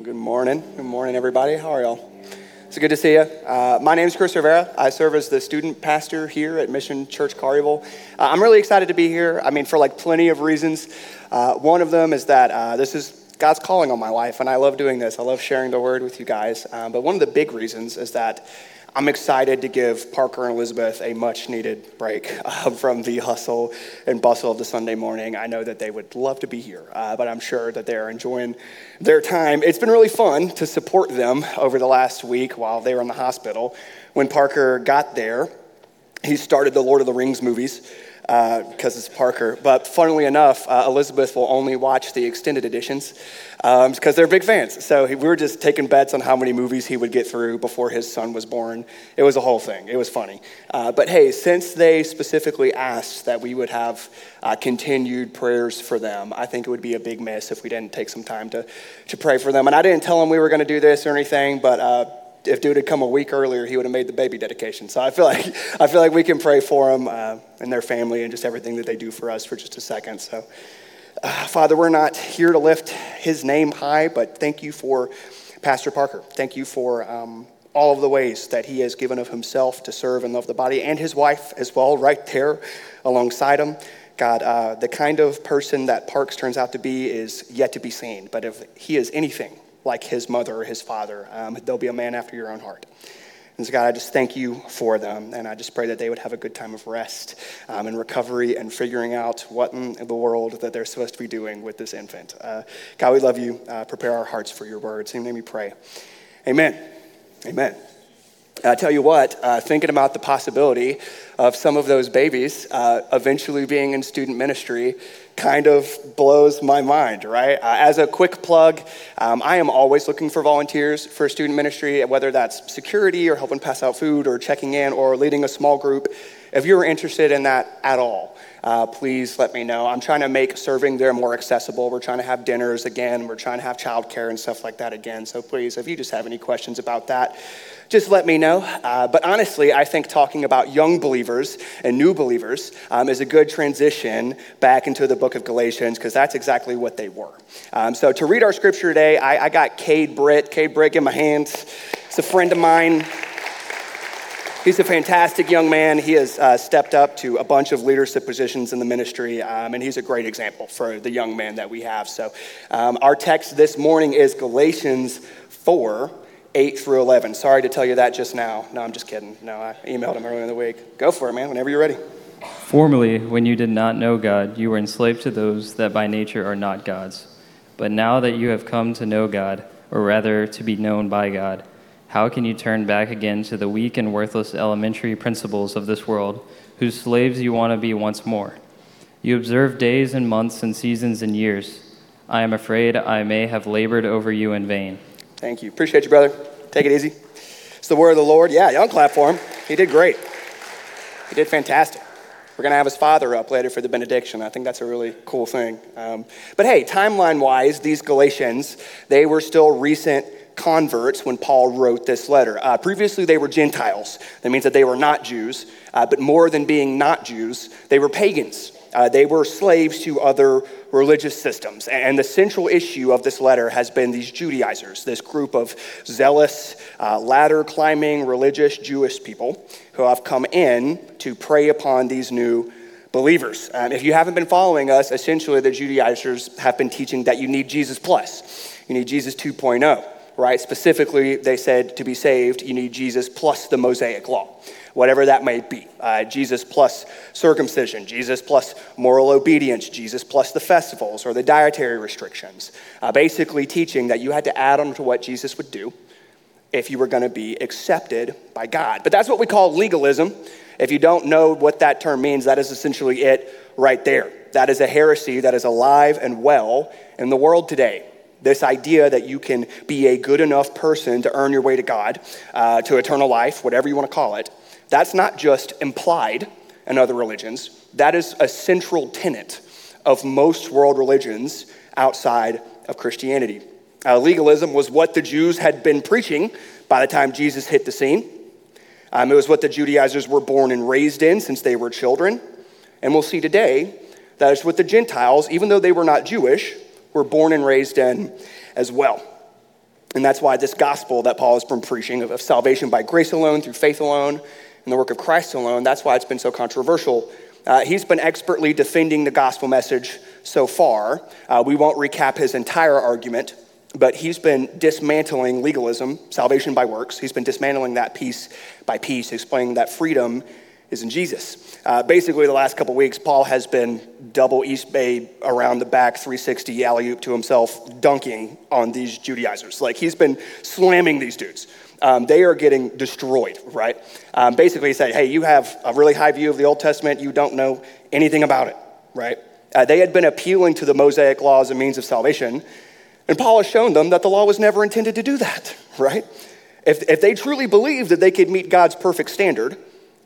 Good morning. Good morning, everybody. How are y'all? It's good to see you. My name is Chris Rivera. I serve as the student pastor here at Mission Church Carnival. I'm really excited to be here. I mean, for like plenty of reasons. One of them is that this is God's calling on my life, and I love doing this. I love sharing the word with you guys. But one of the big reasons is that I'm excited to give Parker and Elizabeth a much-needed break from the hustle and bustle of the Sunday morning. I know that they would love to be here, but I'm sure that they're enjoying their time. It's been really fun to support them over the last week while they were in the hospital. When Parker got there, he started the Lord of the Rings movies, because it's Parker. But funnily enough, Elizabeth will only watch the extended editions because they're big fans. So we were just taking bets on how many movies he would get through before his son was born. It was a whole thing. It was funny. But hey, since they specifically asked that we would have continued prayers for them, I think it would be a big miss if we didn't take some time to pray for them. And I didn't tell him we were going to do this or anything, but if dude had come a week earlier, he would have made the baby dedication. So I feel like we can pray for them and their family and just everything that they do for us for just a second. So, Father, we're not here to lift his name high, but thank you for Pastor Parker. Thank you for all of the ways that he has given of himself to serve and love the body, and his wife as well, right there alongside him. God, the kind of person that Parks turns out to be is yet to be seen, but if he is anything like his mother or his father, they'll be a man after your own heart. And so God, I just thank you for them, and I just pray that they would have a good time of rest and recovery and figuring out what in the world that they're supposed to be doing with this infant. God, we love you. Prepare our hearts for your words. In your name we pray. Amen. Amen. I tell you what, thinking about the possibility of some of those babies eventually being in student ministry kind of blows my mind, right? As a quick plug, I am always looking for volunteers for student ministry, whether that's security or helping pass out food or checking in or leading a small group. If you're interested in that at all, please let me know. I'm trying to make serving there more accessible. We're trying to have dinners again. We're trying to have childcare and stuff like that again. So please, if you just have any questions about that, just let me know. But honestly, I think talking about young believers and new believers is a good transition back into the book of Galatians, because that's exactly what they were. So to read our scripture today, I got Cade Britt. Cade Britt, give him a hand. He's a friend of mine. He's a fantastic young man. He has stepped up to a bunch of leadership positions in the ministry, and he's a great example for the young man that we have. So our text this morning is Galatians 4:8-11. Sorry to tell you that just now. No, I'm just kidding. No, I emailed him earlier in the week. Go for it, man, whenever you're ready. Formerly, when you did not know God, you were enslaved to those that by nature are not God's. But now that you have come to know God, or rather to be known by God, how can you turn back again to the weak and worthless elementary principles of this world, whose slaves you want to be once more? You observe days and months and seasons and years. I am afraid I may have labored over you in vain. Thank you. Appreciate you, brother. Take it easy. It's the word of the Lord. Yeah, y'all clap for him. He did great. He did fantastic. We're going to have his father up later for the benediction. I think that's a really cool thing. But hey, timeline-wise, these Galatians, they were still recent converts when Paul wrote this letter. Previously, they were Gentiles. That means that they were not Jews, but more than being not Jews, they were pagans. They were slaves to other religious systems. And the central issue of this letter has been these Judaizers, this group of zealous, ladder-climbing, religious Jewish people who have come in to prey upon these new believers. If you haven't been following us, essentially the Judaizers have been teaching that you need Jesus plus. You need Jesus 2.0, right? Specifically, they said to be saved, you need Jesus plus the Mosaic law, whatever that may be. Jesus plus circumcision, Jesus plus moral obedience, Jesus plus the festivals or the dietary restrictions, basically teaching that you had to add on to what Jesus would do if you were going to be accepted by God. But that's what we call legalism. If you don't know what that term means, that is essentially it right there. That is a heresy that is alive and well in the world today. This idea that you can be a good enough person to earn your way to God, to eternal life, whatever you want to call it. That's not just implied in other religions. That is a central tenet of most world religions outside of Christianity. Legalism was what the Jews had been preaching by the time Jesus hit the scene. It was what the Judaizers were born and raised in since they were children. And we'll see today that is what the Gentiles, even though they were not Jewish, were born and raised in as well. And that's why this gospel that Paul has been preaching of salvation by grace alone, through faith alone, and the work of Christ alone, that's why it's been so controversial. He's been expertly defending the gospel message so far. We won't recap his entire argument, but he's been dismantling legalism, salvation by works. He's been dismantling that piece by piece, explaining that freedom is in Jesus. Basically, the last couple weeks, Paul has been double East Bay around the back 360 alley-oop to himself, dunking on these Judaizers. Like, he's been slamming these dudes. They are getting destroyed, right? Basically, he said, hey, you have a really high view of the Old Testament. You don't know anything about it, right? They had been appealing to the Mosaic law as a means of salvation, and Paul has shown them that the law was never intended to do that, right? If they truly believed that they could meet God's perfect standard,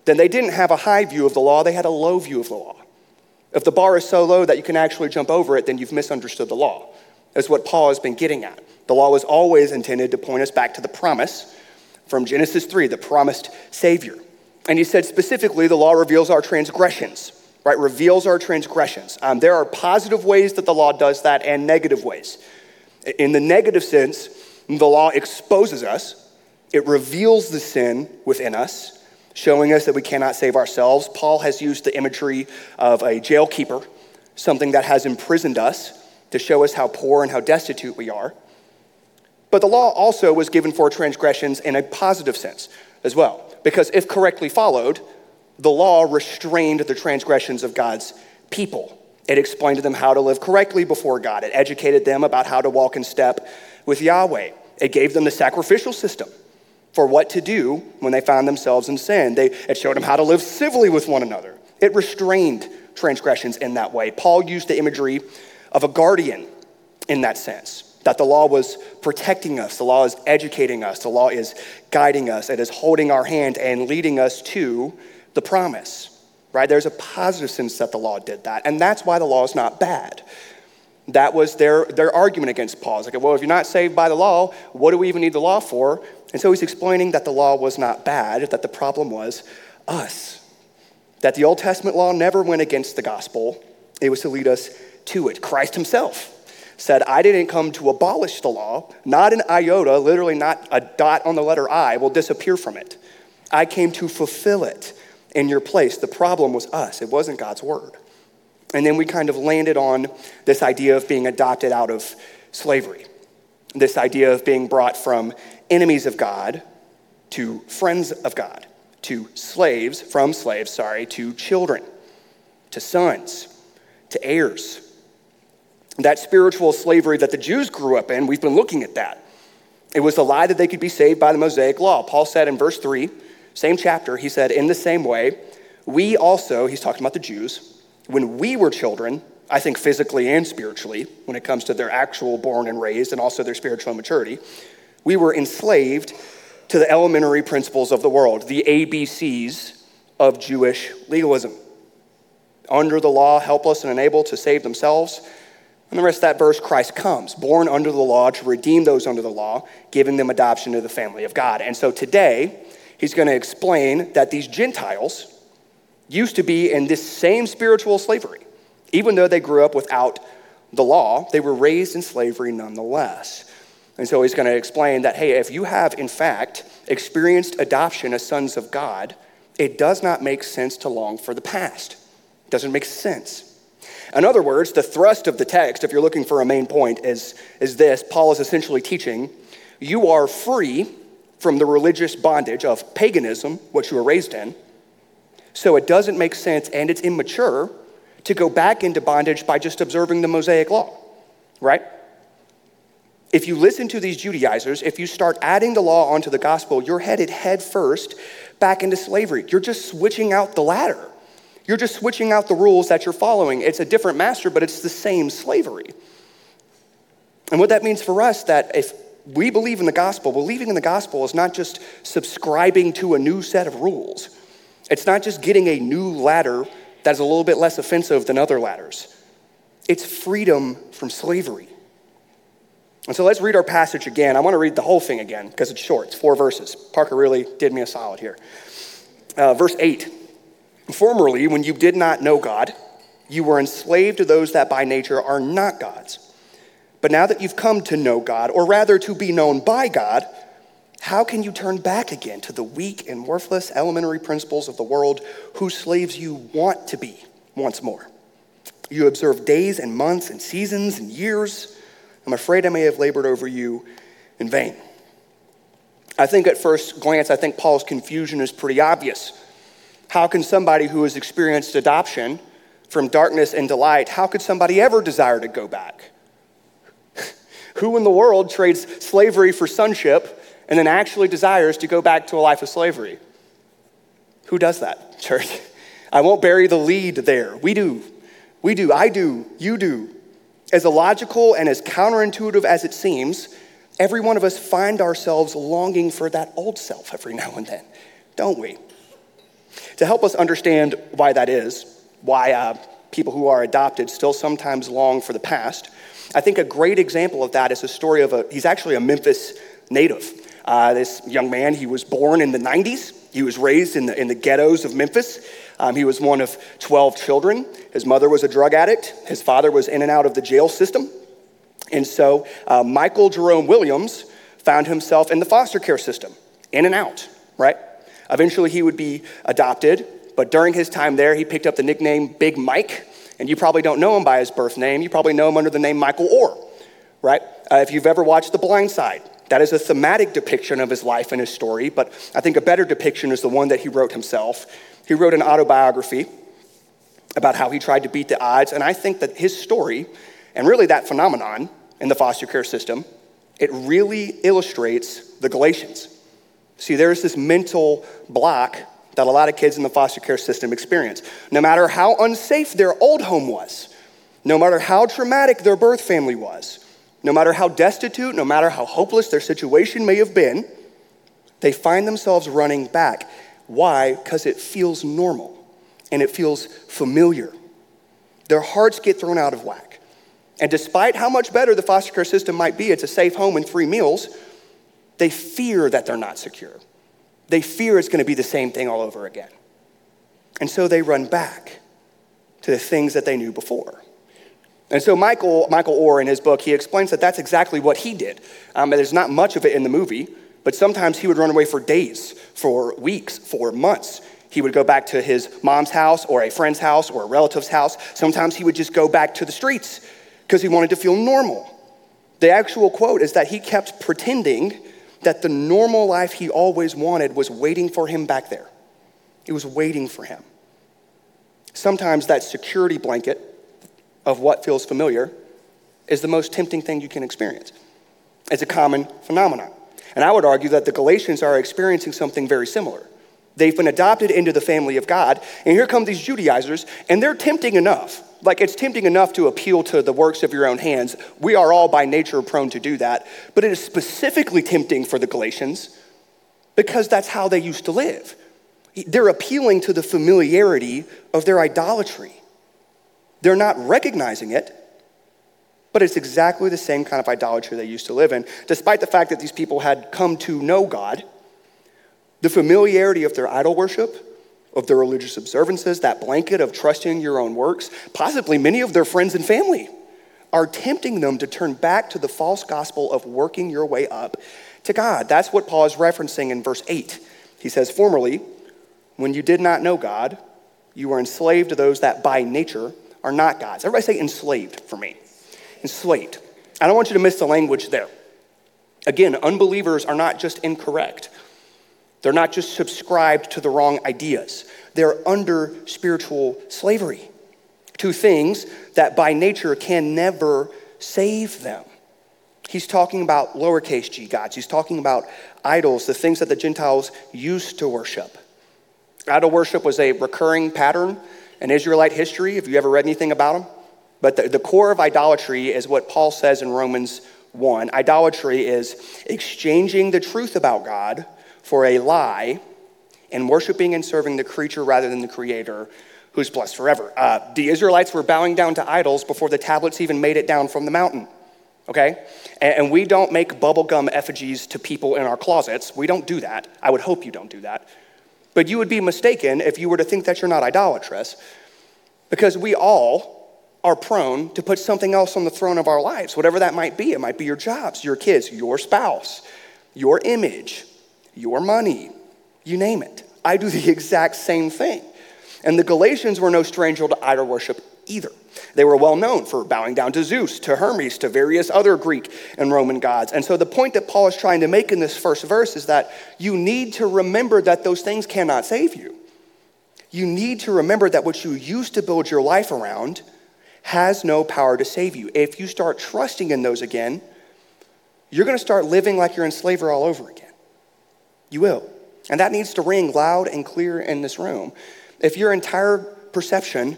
then they didn't have a high view of the law. They had a low view of the law. If the bar is so low that you can actually jump over it, then you've misunderstood the law. That's what Paul has been getting at. The law was always intended to point us back to the promise from Genesis 3, the promised Savior. And he said specifically, the law reveals our transgressions, right? Reveals our transgressions. There are positive ways that the law does that and negative ways. In the negative sense, the law exposes us. It reveals the sin within us, showing us that we cannot save ourselves. Paul has used the imagery of a jailkeeper, something that has imprisoned us, to show us how poor and how destitute we are. But the law also was given for transgressions in a positive sense as well, because if correctly followed, the law restrained the transgressions of God's people. It explained to them how to live correctly before God. It educated them about how to walk in step with Yahweh. It gave them the sacrificial system for what to do when they found themselves in sin. It showed them how to live civilly with one another. It restrained transgressions in that way. Paul used the imagery of a guardian in that sense, that the law was protecting us, the law is educating us, the law is guiding us, it is holding our hand and leading us to the promise, right? There's a positive sense that the law did that, and that's why the law is not bad. That was their argument against Paul. It's like, well, if you're not saved by the law, what do we even need the law for? And so he's explaining that the law was not bad, that the problem was us, that the Old Testament law never went against the gospel. It was to lead us to it. Christ himself said, I didn't come to abolish the law, not an iota, literally not a dot on the letter I will disappear from it. I came to fulfill it in your place. The problem was us. It wasn't God's word. And then we kind of landed on this idea of being adopted out of slavery, this idea of being brought from enemies of God to friends of God, to slaves, from slaves, sorry, to children, to sons, to heirs. That spiritual slavery that the Jews grew up in, we've been looking at that. It was the lie that they could be saved by the Mosaic law. Paul said in verse 3, same chapter, he said, in the same way, we also, he's talking about the Jews, when we were children, I think physically and spiritually, when it comes to their actual born and raised and also their spiritual maturity, we were enslaved to the elementary principles of the world, the ABCs of Jewish legalism. Under the law, helpless and unable to save themselves. And the rest of that verse, Christ comes, born under the law to redeem those under the law, giving them adoption to the family of God. And so today, he's going to explain that these Gentiles used to be in this same spiritual slavery. Even though they grew up without the law, they were raised in slavery nonetheless. And so he's going to explain that, hey, if you have, in fact, experienced adoption as sons of God, it does not make sense to long for the past. It doesn't make sense. In other words, the thrust of the text, if you're looking for a main point, is this. Paul is essentially teaching, you are free from the religious bondage of paganism, what you were raised in, so it doesn't make sense and it's immature to go back into bondage by just observing the Mosaic law, right? If you listen to these Judaizers, if you start adding the law onto the gospel, you're headed head first back into slavery. You're just switching out the ladder. You're just switching out the rules that you're following. It's a different master, but it's the same slavery. And what that means for us, that if we believe in the gospel, believing in the gospel is not just subscribing to a new set of rules. It's not just getting a new ladder that's a little bit less offensive than other ladders. It's freedom from slavery. And so let's read our passage again. I want to read the whole thing again because it's short. It's 4 verses. Parker really did me a solid here. Verse 8. Formerly, when you did not know God, you were enslaved to those that by nature are not God's. But now that you've come to know God, or rather to be known by God, how can you turn back again to the weak and worthless elementary principles of the world whose slaves you want to be once more? You observe days and months and seasons and years. I'm afraid I may have labored over you in vain. I think at first glance, I think Paul's confusion is pretty obvious. How can somebody who has experienced adoption from darkness into light, how could somebody ever desire to go back? Who in the world trades slavery for sonship and then actually desires to go back to a life of slavery? Who does that, church? I won't bury the lead there. We do, I do, you do. As illogical and as counterintuitive as it seems, every one of us find ourselves longing for that old self every now and then, don't we? To help us understand why that is, why people who are adopted still sometimes long for the past, I think a great example of that is the story of he's actually a Memphis native. This young man, he was born in the 90s. He was raised in the ghettos of Memphis. He was one of 12 children. His mother was a drug addict. His father was in and out of the jail system. And so Michael Jerome Williams found himself in the foster care system, in and out, right? Eventually he would be adopted, but during his time there, he picked up the nickname Big Mike, and you probably don't know him by his birth name. You probably know him under the name Michael Orr, right? If you've ever watched The Blind Side, that is a thematic depiction of his life and his story, but I think a better depiction is the one that he wrote himself. He wrote an autobiography about how he tried to beat the odds, and I think that his story, and really that phenomenon in the foster care system, it really illustrates the Galatians. See, there's this mental block that a lot of kids in the foster care system experience. No matter how unsafe their old home was, no matter how traumatic their birth family was, no matter how destitute, no matter how hopeless their situation may have been, they find themselves running back. Why? Because it feels normal and it feels familiar. Their hearts get thrown out of whack. And despite how much better the foster care system might be, it's a safe home and 3 meals, they fear that they're not secure. They fear it's going to be the same thing all over again. And so they run back to the things that they knew before. And so Michael Orr, in his book, he explains that that's exactly what he did. And there's not much of it in the movie, but sometimes he would run away for days, for weeks, for months. He would go back to his mom's house or a friend's house or a relative's house. Sometimes he would just go back to the streets because he wanted to feel normal. The actual quote is that he kept pretending that the normal life he always wanted was waiting for him back there. It was waiting for him. Sometimes that security blanket of what feels familiar is the most tempting thing you can experience. It's a common phenomenon. And I would argue that the Galatians are experiencing something very similar. They've been adopted into the family of God, and here come these Judaizers, and they're tempting enough. Like, it's tempting enough to appeal to the works of your own hands. We are all by nature prone to do that, but it is specifically tempting for the Galatians because that's how they used to live. They're appealing to the familiarity of their idolatry. They're not recognizing it, but it's exactly the same kind of idolatry they used to live in. Despite the fact that these people had come to know God, the familiarity of their idol worship, of their religious observances, that blanket of trusting your own works, possibly many of their friends and family are tempting them to turn back to the false gospel of working your way up to God. That's what Paul is referencing in verse 8. He says, formerly, when you did not know God, you were enslaved to those that by nature are not God's. Everybody say enslaved for me. Enslaved. I don't want you to miss the language there. Again, unbelievers are not just incorrect. They're not just subscribed to the wrong ideas. They're under spiritual slavery to things that by nature can never save them. He's talking about lowercase g gods. He's talking about idols, the things that the Gentiles used to worship. Idol worship was a recurring pattern in Israelite history, if you ever read anything about them. But the core of idolatry is what Paul says in Romans 1. Idolatry is exchanging the truth about God for a lie and worshiping and serving the creature rather than the creator, who's blessed forever. The Israelites were bowing down to idols before the tablets even made it down from the mountain, okay? And we don't make bubblegum effigies to people in our closets. We don't do that. I would hope you don't do that. But you would be mistaken if you were to think that you're not idolatrous, because we all are prone to put something else on the throne of our lives, whatever that might be. It might be your jobs, your kids, your spouse, your image, your money, you name it. I do the exact same thing. And the Galatians were no stranger to idol worship either. They were well known for bowing down to Zeus, to Hermes, to various other Greek and Roman gods. And so the point that Paul is trying to make in this first verse is that you need to remember that those things cannot save you. You need to remember that what you used to build your life around has no power to save you. If you start trusting in those again, you're going to start living like you're in slavery all over again. You will. And that needs to ring loud and clear in this room. If your entire perception,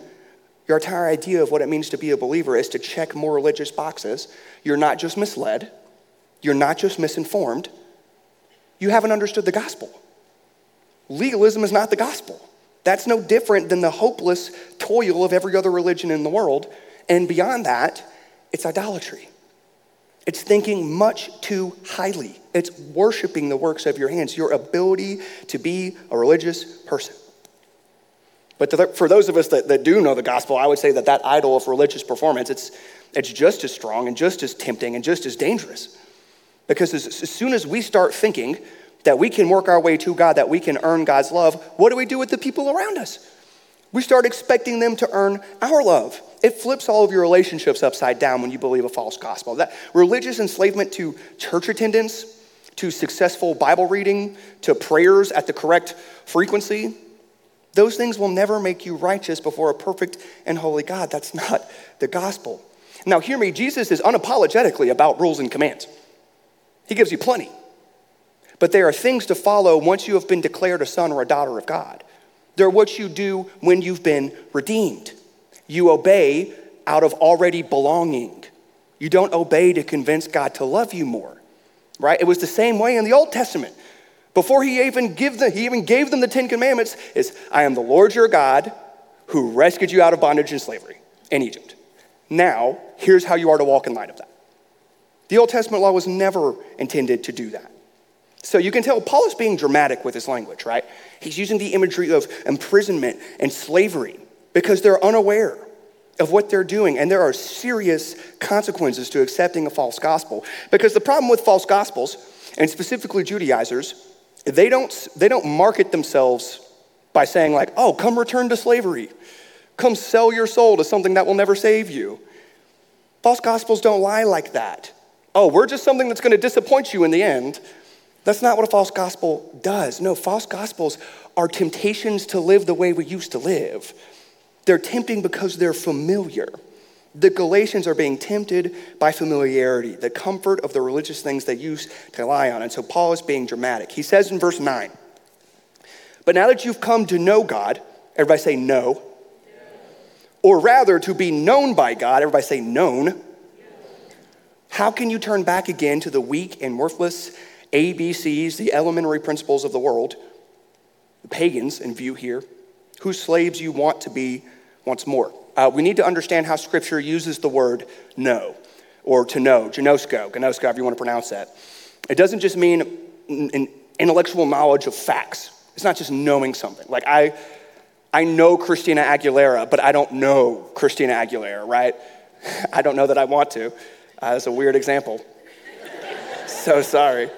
your entire idea of what it means to be a believer is to check more religious boxes, you're not just misled, you're not just misinformed, you haven't understood the gospel. Legalism is not the gospel. That's no different than the hopeless toil of every other religion in the world. And beyond that, it's idolatry. It's thinking much too highly. It's worshiping the works of your hands, your ability to be a religious person. But for those of us that do know the gospel, I would say that idol of religious performance, it's just as strong and just as tempting and just as dangerous. Because as soon as we start thinking that we can work our way to God, that we can earn God's love, what do we do with the people around us? We start expecting them to earn our love. It flips all of your relationships upside down when you believe a false gospel. That religious enslavement to church attendance, to successful Bible reading, to prayers at the correct frequency, those things will never make you righteous before a perfect and holy God. That's not the gospel. Now hear me, Jesus is unapologetically about rules and commands. He gives you plenty. But they are things to follow once you have been declared a son or a daughter of God. They're what you do when you've been redeemed. You obey out of already belonging. You don't obey to convince God to love you more, right? It was the same way in the Old Testament. Before he even gave them the Ten Commandments, is I am the Lord your God who rescued you out of bondage and slavery in Egypt. Now, here's how you are to walk in light of that. The Old Testament law was never intended to do that. So you can tell Paul is being dramatic with his language, right? He's using the imagery of imprisonment and slavery because they're unaware of what they're doing, and there are serious consequences to accepting a false gospel. Because the problem with false gospels, and specifically Judaizers, they don't market themselves by saying like, oh, come return to slavery. Come sell your soul to something that will never save you. False gospels don't lie like that. Oh, we're just something that's gonna disappoint you in the end. That's not what a false gospel does. No, false gospels are temptations to live the way we used to live. They're tempting because they're familiar. The Galatians are being tempted by familiarity, the comfort of the religious things they used to rely on. And so Paul is being dramatic. He says in verse 9, but now that you've come to know God, everybody say no. Yes. Or rather to be known by God, everybody say known. Yes. How can you turn back again to the weak and worthless ABCs, the elementary principles of the world, the pagans in view here, whose slaves you want to be once more? We need to understand how Scripture uses the word know, or to know, gnosko, however you want to pronounce that. It doesn't just mean an intellectual knowledge of facts. It's not just knowing something. Like I know Christina Aguilera, but I don't know Christina Aguilera, right? I don't know that I want to. That's a weird example. So sorry.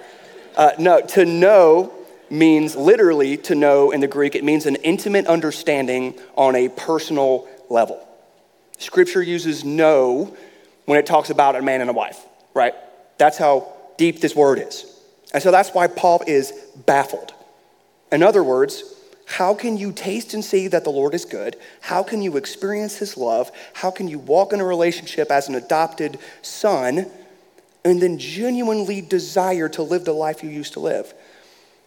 No, to know means literally to know in the Greek. It means an intimate understanding on a personal level. Scripture uses know when it talks about a man and a wife, right? That's how deep this word is. And so that's why Paul is baffled. In other words, how can you taste and see that the Lord is good? How can you experience his love? How can you walk in a relationship as an adopted son and then genuinely desire to live the life you used to live?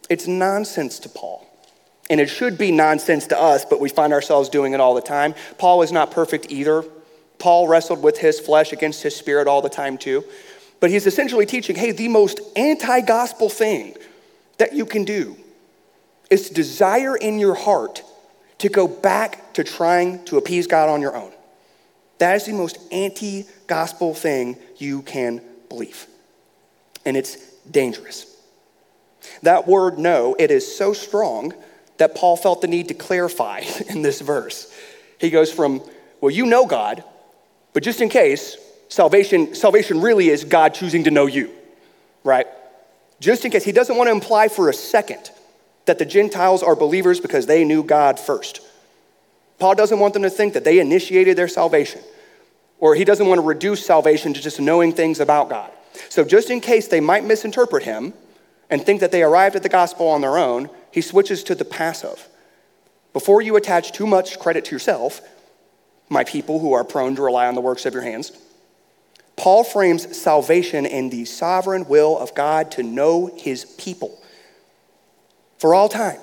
It's nonsense to Paul. And it should be nonsense to us, but we find ourselves doing it all the time. Paul is not perfect either. Paul wrestled with his flesh against his spirit all the time too. But he's essentially teaching, hey, the most anti-gospel thing that you can do is to desire in your heart to go back to trying to appease God on your own. That is the most anti-gospel thing you can believe. And it's dangerous. That word no, it is so strong that Paul felt the need to clarify in this verse. He goes from, well, you know God, But just in case, salvation really is God choosing to know you, right? Just in case. He doesn't want to imply for a second that the Gentiles are believers because they knew God first. Paul doesn't want them to think that they initiated their salvation, or he doesn't want to reduce salvation to just knowing things about God. So just in case they might misinterpret him and think that they arrived at the gospel on their own, he switches to the passive. Before you attach too much credit to yourself, my people who are prone to rely on the works of your hands, Paul frames salvation in the sovereign will of God to know his people for all time.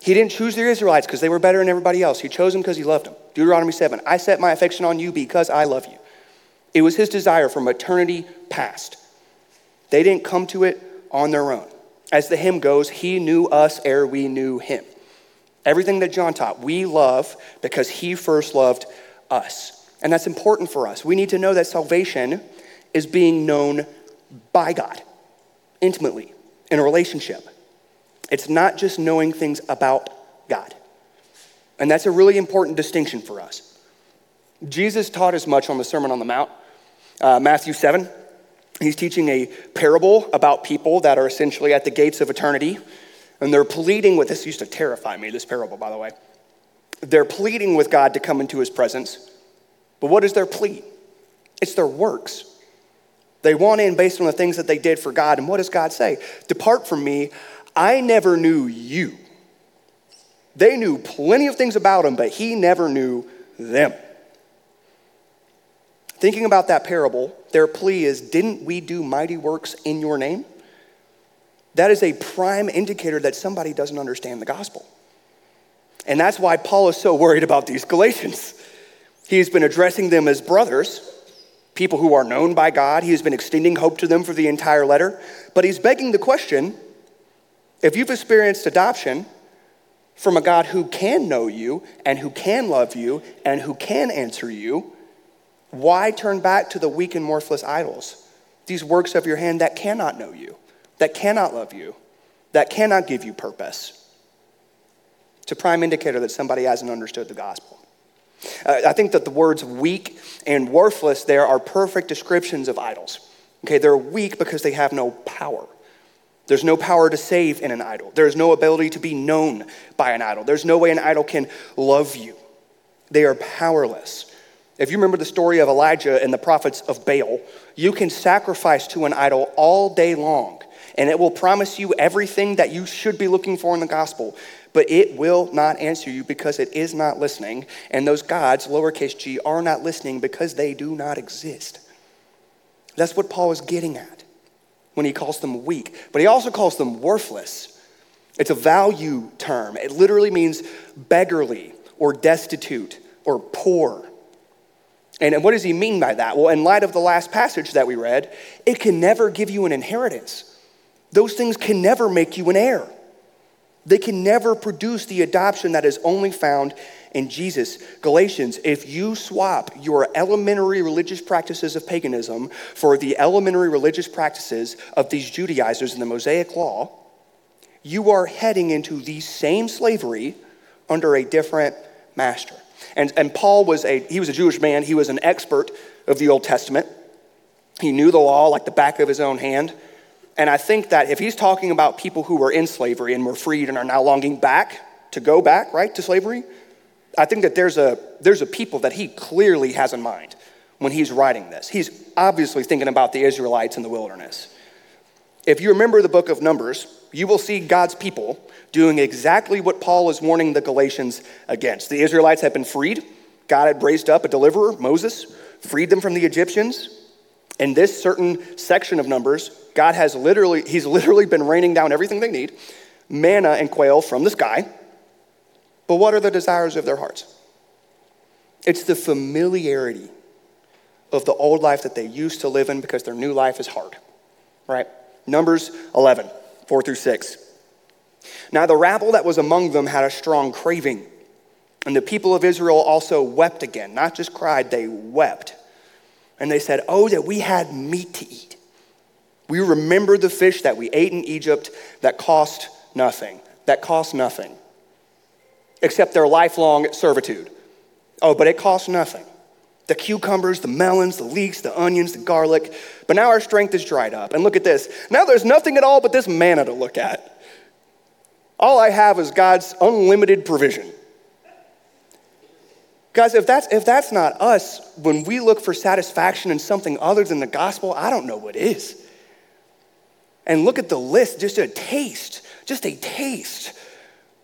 He didn't choose the Israelites because they were better than everybody else. He chose them because he loved them. Deuteronomy 7, I set my affection on you because I love you. It was his desire from eternity past. They didn't come to it on their own. As the hymn goes, he knew us ere we knew him. Everything that John taught, we love because he first loved us. And that's important for us. We need to know that salvation is being known by God, intimately, in a relationship. It's not just knowing things about God. And that's a really important distinction for us. Jesus taught as much on the Sermon on the Mount, Matthew 7. He's teaching a parable about people that are essentially at the gates of eternity, and they're pleading with, this used to terrify me, this parable, by the way. They're pleading with God to come into his presence, but what is their plea? It's their works. They want in based on the things that they did for God, and what does God say? Depart from me, I never knew you. They knew plenty of things about him, but he never knew them. Thinking about that parable, their plea is, didn't we do mighty works in your name? That is a prime indicator that somebody doesn't understand the gospel. And that's why Paul is so worried about these Galatians. He's been addressing them as brothers, people who are known by God. He's been extending hope to them for the entire letter. But he's begging the question, if you've experienced adoption from a God who can know you and who can love you and who can answer you, why turn back to the weak and worthless idols, these works of your hand that cannot know you, that cannot love you, that cannot give you purpose? It's a prime indicator that somebody hasn't understood the gospel. I think that the words weak and worthless there are perfect descriptions of idols. Okay, they're weak because they have no power. There's no power to save in an idol. There's no ability to be known by an idol. There's no way an idol can love you. They are powerless. If you remember the story of Elijah and the prophets of Baal, you can sacrifice to an idol all day long, and it will promise you everything that you should be looking for in the gospel, but it will not answer you because it is not listening, and those gods, lowercase g, are not listening because they do not exist. That's what Paul is getting at when he calls them weak, but he also calls them worthless. It's a value term. It literally means beggarly or destitute or poor. And what does he mean by that? Well, in light of the last passage that we read, it can never give you an inheritance. Those things can never make you an heir. They can never produce the adoption that is only found in Jesus. Galatians, if you swap your elementary religious practices of paganism for the elementary religious practices of these Judaizers in the Mosaic law, you are heading into the same slavery under a different master. And Paul was a Jewish man. He was an expert of the Old Testament. He knew the law like the back of his own hand. And I think that if he's talking about people who were in slavery and were freed and are now longing back to go back, right, to slavery, I think that there's a people that he clearly has in mind when he's writing this. He's obviously thinking about the Israelites in the wilderness. If you remember the book of Numbers, you will see God's people doing exactly what Paul is warning the Galatians against. The Israelites had been freed. God had raised up a deliverer, Moses, freed them from the Egyptians. In this certain section of Numbers, God has he's literally been raining down everything they need, manna and quail from the sky. But what are the desires of their hearts? It's the familiarity of the old life that they used to live in because their new life is hard, right? Numbers 11, 4-6. Now the rabble that was among them had a strong craving, and the people of Israel also wept again, not just cried, they wept. And they said, oh, that we had meat to eat. We remember the fish that we ate in Egypt that cost nothing, except their lifelong servitude. Oh, but it cost nothing. The cucumbers, the melons, the leeks, the onions, the garlic. But now our strength is dried up. And look at this. Now there's nothing at all but this manna to look at. All I have is God's unlimited provision. Guys, if that's not us, when we look for satisfaction in something other than the gospel, I don't know what is. And look at the list, just a taste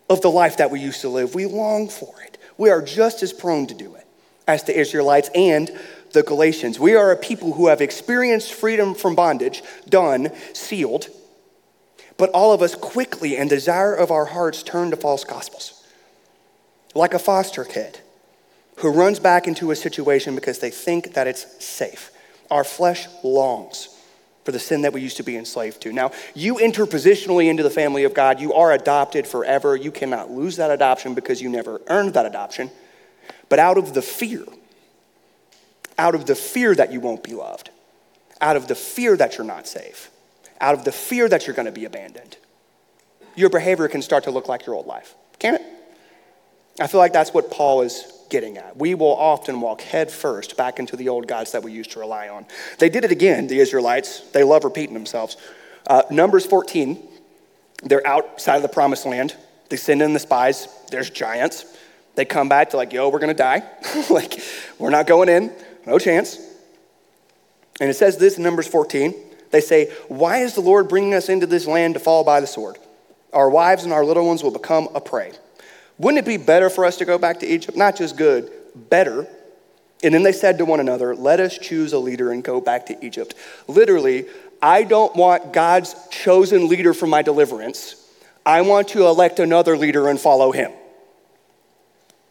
of the life that we used to live. We long for it. We are just as prone to do it as the Israelites and the Galatians. We are a people who have experienced freedom from bondage, done, sealed, but all of us quickly in desire of our hearts turn to false gospels, like a foster kid who runs back into a situation because they think that it's safe. Our flesh longs for the sin that we used to be enslaved to. Now, you enter positionally into the family of God. You are adopted forever. You cannot lose that adoption because you never earned that adoption. But out of the fear that you won't be loved, out of the fear that you're not safe, out of the fear that you're going to be abandoned, your behavior can start to look like your old life, can't it? I feel like that's what Paul is getting at. We will often walk head first back into the old gods that we used to rely on. They did it again, the Israelites. They love repeating themselves. Numbers 14, they're outside of the promised land. They send in the spies. There's giants. They come back. They're like, yo, we're going to die. Like, we're not going in. No chance. And it says this in Numbers 14. They say, why is the Lord bringing us into this land to fall by the sword? Our wives and our little ones will become a prey. Wouldn't it be better for us to go back to Egypt? Not just good, better. And then they said to one another, let us choose a leader and go back to Egypt. Literally, I don't want God's chosen leader for my deliverance. I want to elect another leader and follow him.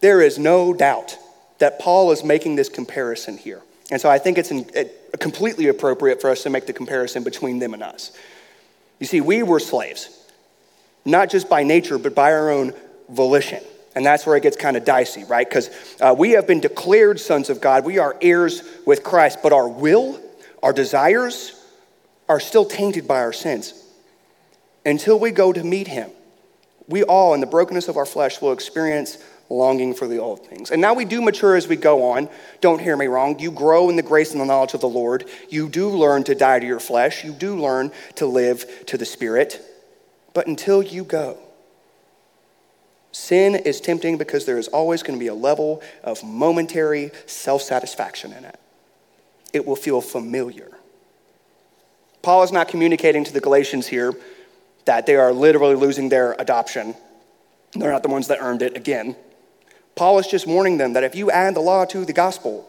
There is no doubt that Paul is making this comparison here. And so I think it's completely appropriate for us to make the comparison between them and us. You see, we were slaves, not just by nature, but by our own volition. And that's where it gets kind of dicey, right? Because we have been declared sons of God. We are heirs with Christ, but our will, our desires are still tainted by our sins. Until we go to meet him, we all in the brokenness of our flesh will experience longing for the old things. And now we do mature as we go on. Don't hear me wrong. You grow in the grace and the knowledge of the Lord. You do learn to die to your flesh. You do learn to live to the Spirit. But until you go, sin is tempting because there is always going to be a level of momentary self-satisfaction in it. It will feel familiar. Paul is not communicating to the Galatians here that they are literally losing their adoption. They're not the ones that earned it again. Paul is just warning them that if you add the law to the gospel,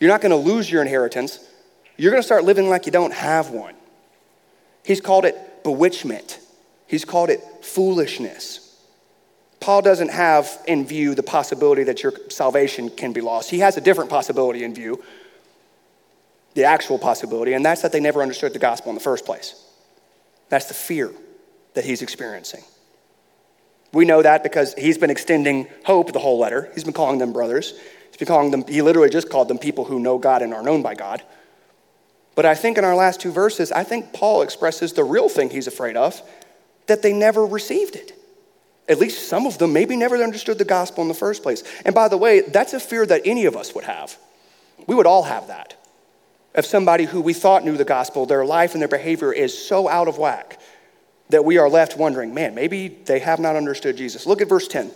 you're not going to lose your inheritance. You're going to start living like you don't have one. He's called it bewitchment. He's called it foolishness. Paul doesn't have in view the possibility that your salvation can be lost. He has a different possibility in view, the actual possibility, and that's that they never understood the gospel in the first place. That's the fear that he's experiencing. We know that because he's been extending hope the whole letter. He's been calling them brothers. He literally just called them people who know God and are known by God. But I think in our last two verses, I think Paul expresses the real thing he's afraid of, that they never received it. At least some of them maybe never understood the gospel in the first place. And by the way, that's a fear that any of us would have. We would all have that. If somebody who we thought knew the gospel, their life and their behavior is so out of whack that we are left wondering, man, maybe they have not understood Jesus. Look at verse 10.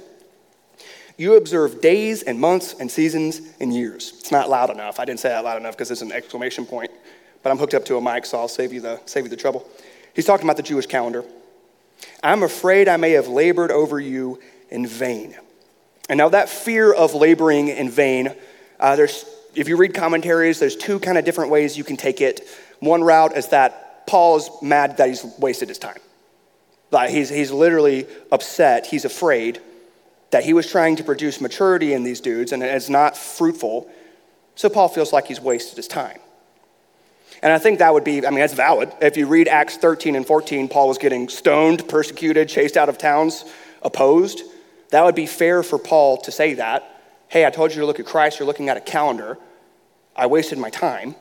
You observe days and months and seasons and years. It's not loud enough. I didn't say that loud enough because it's an exclamation point, but I'm hooked up to a mic, so I'll save you the trouble. He's talking about the Jewish calendar. I'm afraid I may have labored over you in vain. And now that fear of laboring in vain, if you read commentaries, there's two kind of different ways you can take it. One route is that Paul's mad that he's wasted his time. Like he's literally upset. He's afraid that he was trying to produce maturity in these dudes and it's not fruitful. So Paul feels like he's wasted his time. And I think that would be, that's valid. If you read Acts 13 and 14, Paul was getting stoned, persecuted, chased out of towns, opposed. That would be fair for Paul to say that. Hey, I told you to look at Christ. You're looking at a calendar. I wasted my time.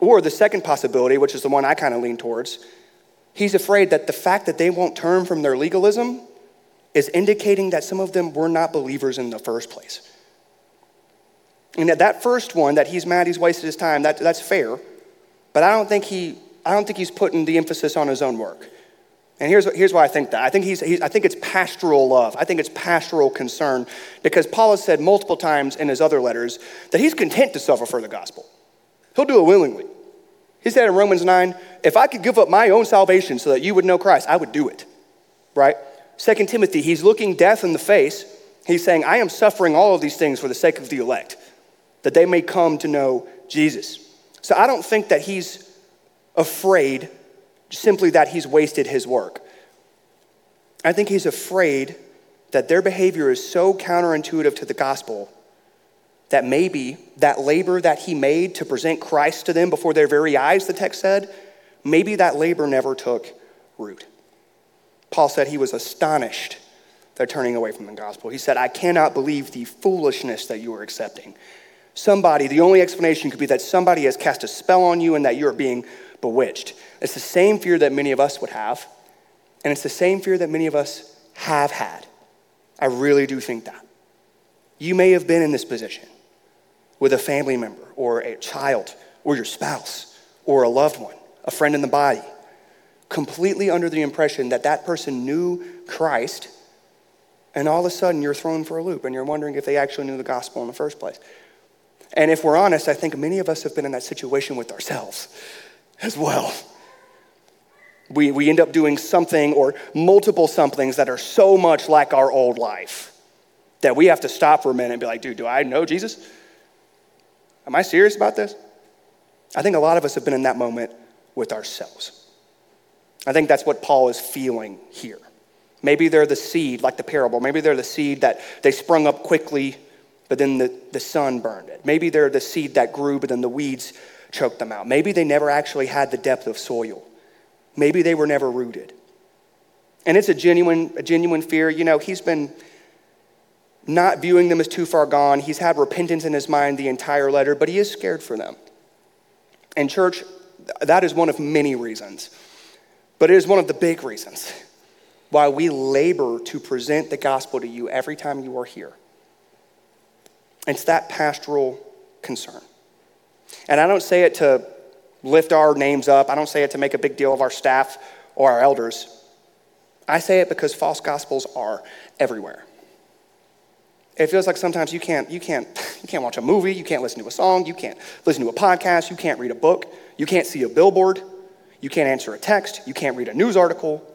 Or the second possibility, which is the one I kind of lean towards, he's afraid that the fact that they won't turn from their legalism is indicating that some of them were not believers in the first place. And that first one, that he's mad, he's wasted his time, that's fair. But I don't think he's putting the emphasis on his own work. And here's why I think that. I think I think it's pastoral love. I think it's pastoral concern, because Paul has said multiple times in his other letters that he's content to suffer for the gospel. He'll do it willingly. He said in Romans 9, if I could give up my own salvation so that you would know Christ, I would do it, right? Second Timothy, he's looking death in the face. He's saying, I am suffering all of these things for the sake of the elect, that they may come to know Jesus. So I don't think that he's afraid simply that he's wasted his work. I think he's afraid that their behavior is so counterintuitive to the gospel that maybe that labor that he made to present Christ to them before their very eyes, the text said, maybe that labor never took root. Paul said he was astonished they're turning away from the gospel. He said, I cannot believe the foolishness that you are accepting. The only explanation could be that somebody has cast a spell on you and that you're being bewitched. It's the same fear that many of us would have, and it's the same fear that many of us have had. I really do think that. You may have been in this position with a family member or a child or your spouse or a loved one, a friend in the body, completely under the impression that that person knew Christ, and all of a sudden you're thrown for a loop and you're wondering if they actually knew the gospel in the first place. And if we're honest, I think many of us have been in that situation with ourselves as well. We end up doing something or multiple somethings that are so much like our old life that we have to stop for a minute and be like, dude, do I know Jesus? Am I serious about this? I think a lot of us have been in that moment with ourselves. I think that's what Paul is feeling here. Maybe they're the seed, like the parable. Maybe they're the seed that they sprung up quickly, but then the sun burned it. Maybe they're the seed that grew, but then the weeds choked them out. Maybe they never actually had the depth of soil. Maybe they were never rooted. And it's a genuine fear. You know, he's been not viewing them as too far gone. He's had repentance in his mind the entire letter, but he is scared for them. And church, that is one of many reasons, but it is one of the big reasons why we labor to present the gospel to you every time you are here. It's that pastoral concern. And I don't say it to lift our names up. I don't say it to make a big deal of our staff or our elders. I say it because false gospels are everywhere. It feels like sometimes you can't watch a movie, you can't listen to a song, you can't listen to a podcast, you can't read a book, you can't see a billboard, you can't answer a text, you can't read a news article,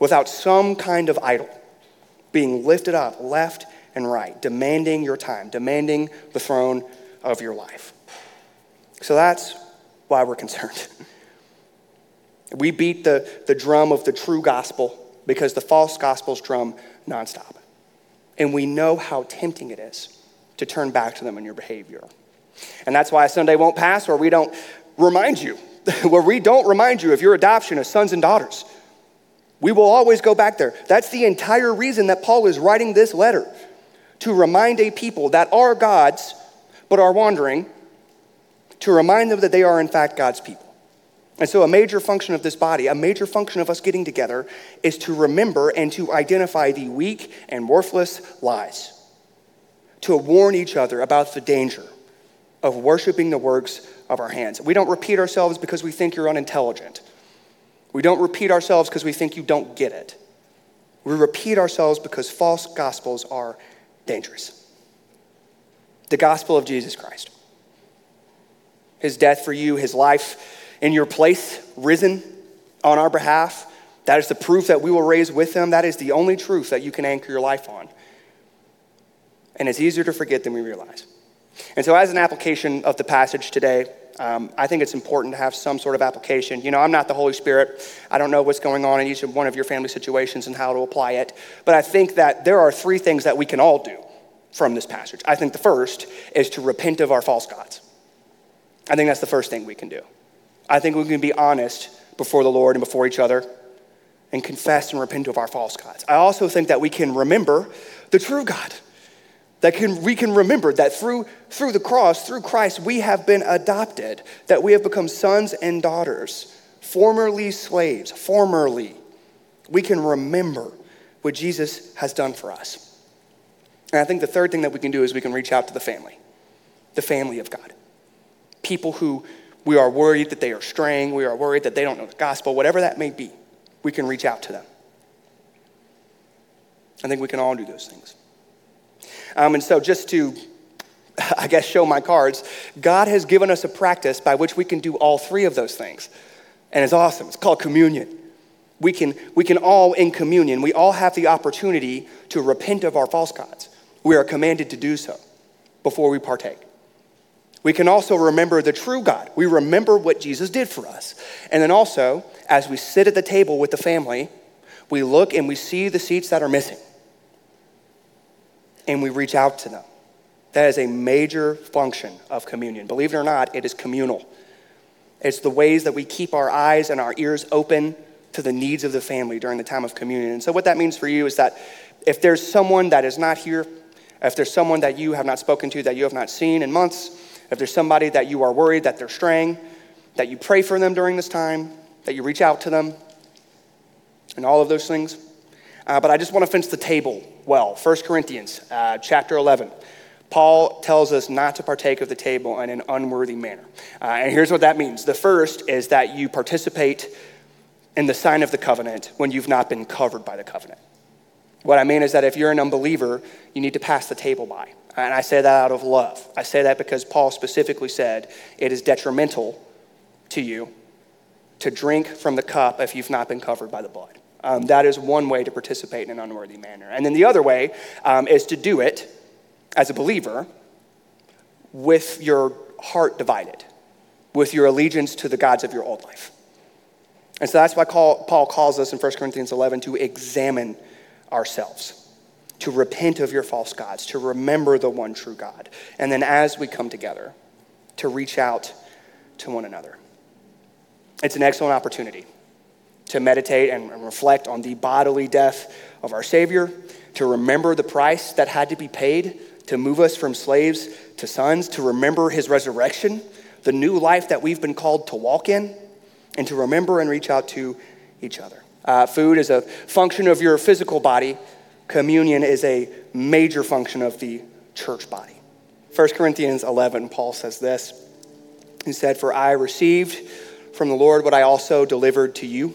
without some kind of idol being lifted up left and right, demanding your time, demanding the throne of your life. So that's why we're concerned. We beat the drum of the true gospel because the false gospels drum nonstop. And we know how tempting it is to turn back to them in your behavior. And that's why Sunday won't pass, or we don't remind you, where we don't remind you of your adoption as sons and daughters. We will always go back there. That's the entire reason that Paul is writing this letter, to remind a people that are God's but are wandering, to remind them that they are in fact God's people. And so a major function of this body, a major function of us getting together, is to remember and to identify the weak and worthless lies, to warn each other about the danger of worshiping the works of our hands. We don't repeat ourselves because we think you're unintelligent. We don't repeat ourselves because we think you don't get it. We repeat ourselves because false gospels are dangerous. The gospel of Jesus Christ. His death for you, his life in your place, risen on our behalf. That is the proof that we will raise with him. That is the only truth that you can anchor your life on. And it's easier to forget than we realize. And so as an application of the passage today, I think it's important to have some sort of application. You know, I'm not the Holy Spirit. I don't know what's going on in each one of your family situations and how to apply it. But I think that there are three things that we can all do from this passage. I think the first is to repent of our false gods. I think that's the first thing we can do. I think we can be honest before the Lord and before each other and confess and repent of our false gods. I also think that we can remember the true God. We can remember that through the cross, through Christ, we have been adopted, that we have become sons and daughters, formerly slaves, formerly. We can remember what Jesus has done for us. And I think the third thing that we can do is we can reach out to the family. the family of God. People who we are worried that they are straying, we are worried that they don't know the gospel, whatever that may be, we can reach out to them. I think we can all do those things. And so just to, I guess, show my cards, God has given us a practice by which we can do all three of those things. And it's awesome. It's called communion. We can all, in communion, we all have the opportunity to repent of our false gods. We are commanded to do so before we partake. We can also remember the true God. We remember what Jesus did for us. And then also, as we sit at the table with the family, we look and we see the seats that are missing. And we reach out to them. That is a major function of communion. Believe it or not, it is communal. It's the ways that we keep our eyes and our ears open to the needs of the family during the time of communion. And so what that means for you is that if there's someone that is not here, if there's someone that you have not spoken to, that you have not seen in months, if there's somebody that you are worried that they're straying, that you pray for them during this time, that you reach out to them, and all of those things. But I just want to fence the table well. 1 Corinthians chapter 11. Paul tells us not to partake of the table in an unworthy manner. And here's what that means. The first is that you participate in the sign of the covenant when you've not been covered by the covenant. What I mean is that if you're an unbeliever, you need to pass the table by. And I say that out of love. I say that because Paul specifically said it is detrimental to you to drink from the cup if you've not been covered by the blood. That is one way to participate in an unworthy manner. And then the other way is to do it as a believer with your heart divided, with your allegiance to the gods of your old life. And so that's why Paul calls us in 1 Corinthians 11 to examine ourselves, to repent of your false gods, to remember the one true God. And then as we come together, to reach out to one another. It's an excellent opportunity to meditate and reflect on the bodily death of our Savior, to remember the price that had to be paid to move us from slaves to sons, to remember his resurrection, the new life that we've been called to walk in, and to remember and reach out to each other. Food is a function of your physical body. Communion is a major function of the church body. 1 Corinthians 11, Paul says this. He said, "For I received from the Lord what I also delivered to you,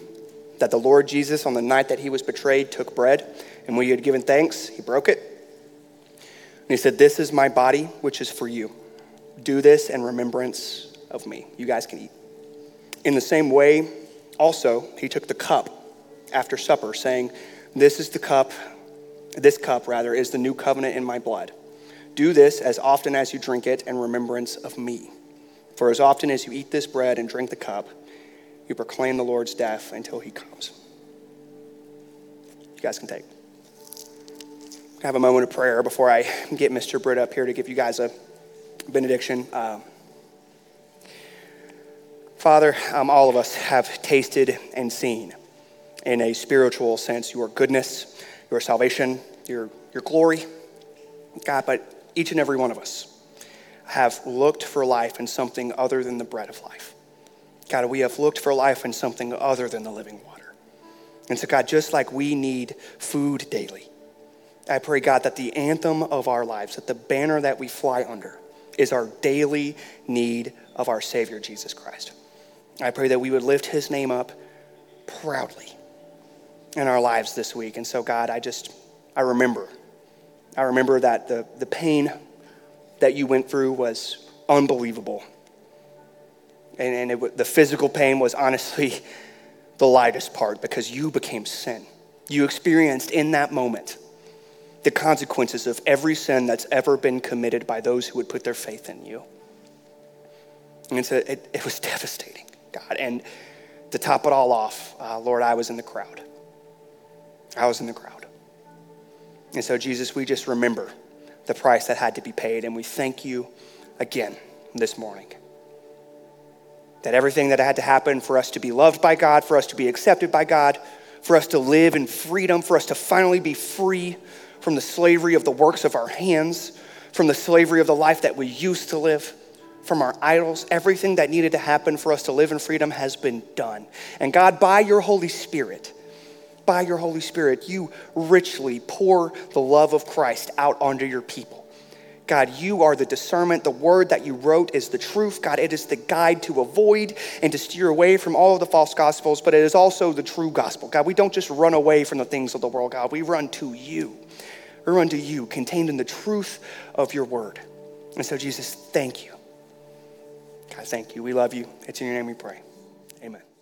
that the Lord Jesus on the night that he was betrayed took bread, and when he had given thanks, he broke it. And he said, 'This is my body, which is for you. Do this in remembrance of me.'" You guys can eat. In the same way, also, he took the cup after supper, saying, This cup is the new covenant in my blood. Do this as often as you drink it in remembrance of me. For as often as you eat this bread and drink the cup, you proclaim the Lord's death until he comes." You guys can take. I have a moment of prayer before I get Mr. Britt up here to give you guys a benediction. Father, all of us have tasted and seen, in a spiritual sense, your goodness, your salvation, your glory. God, but each and every one of us have looked for life in something other than the bread of life. God, we have looked for life in something other than the living water. And so, God, just like we need food daily, I pray, God, that the anthem of our lives, that the banner that we fly under is our daily need of our Savior, Jesus Christ. I pray that we would lift his name up proudly in our lives this week. And so, God, I remember that the pain that you went through was unbelievable. And the physical pain was honestly the lightest part, because you became sin. You experienced in that moment the consequences of every sin that's ever been committed by those who would put their faith in you. And so it was devastating, God. And to top it all off, Lord, I was in the crowd. And so, Jesus, we just remember the price that had to be paid, and we thank you again this morning that everything that had to happen for us to be loved by God, for us to be accepted by God, for us to live in freedom, for us to finally be free from the slavery of the works of our hands, from the slavery of the life that we used to live, from our idols, everything that needed to happen for us to live in freedom has been done. And God, by your Holy Spirit, you richly pour the love of Christ out onto your people. God, you are the discernment. The word that you wrote is the truth. God, it is the guide to avoid and to steer away from all of the false gospels, but it is also the true gospel. God, we don't just run away from the things of the world, God. We run to you. We run to you, contained in the truth of your word. And so, Jesus, thank you. God, thank you. We love you. It's in your name we pray. Amen.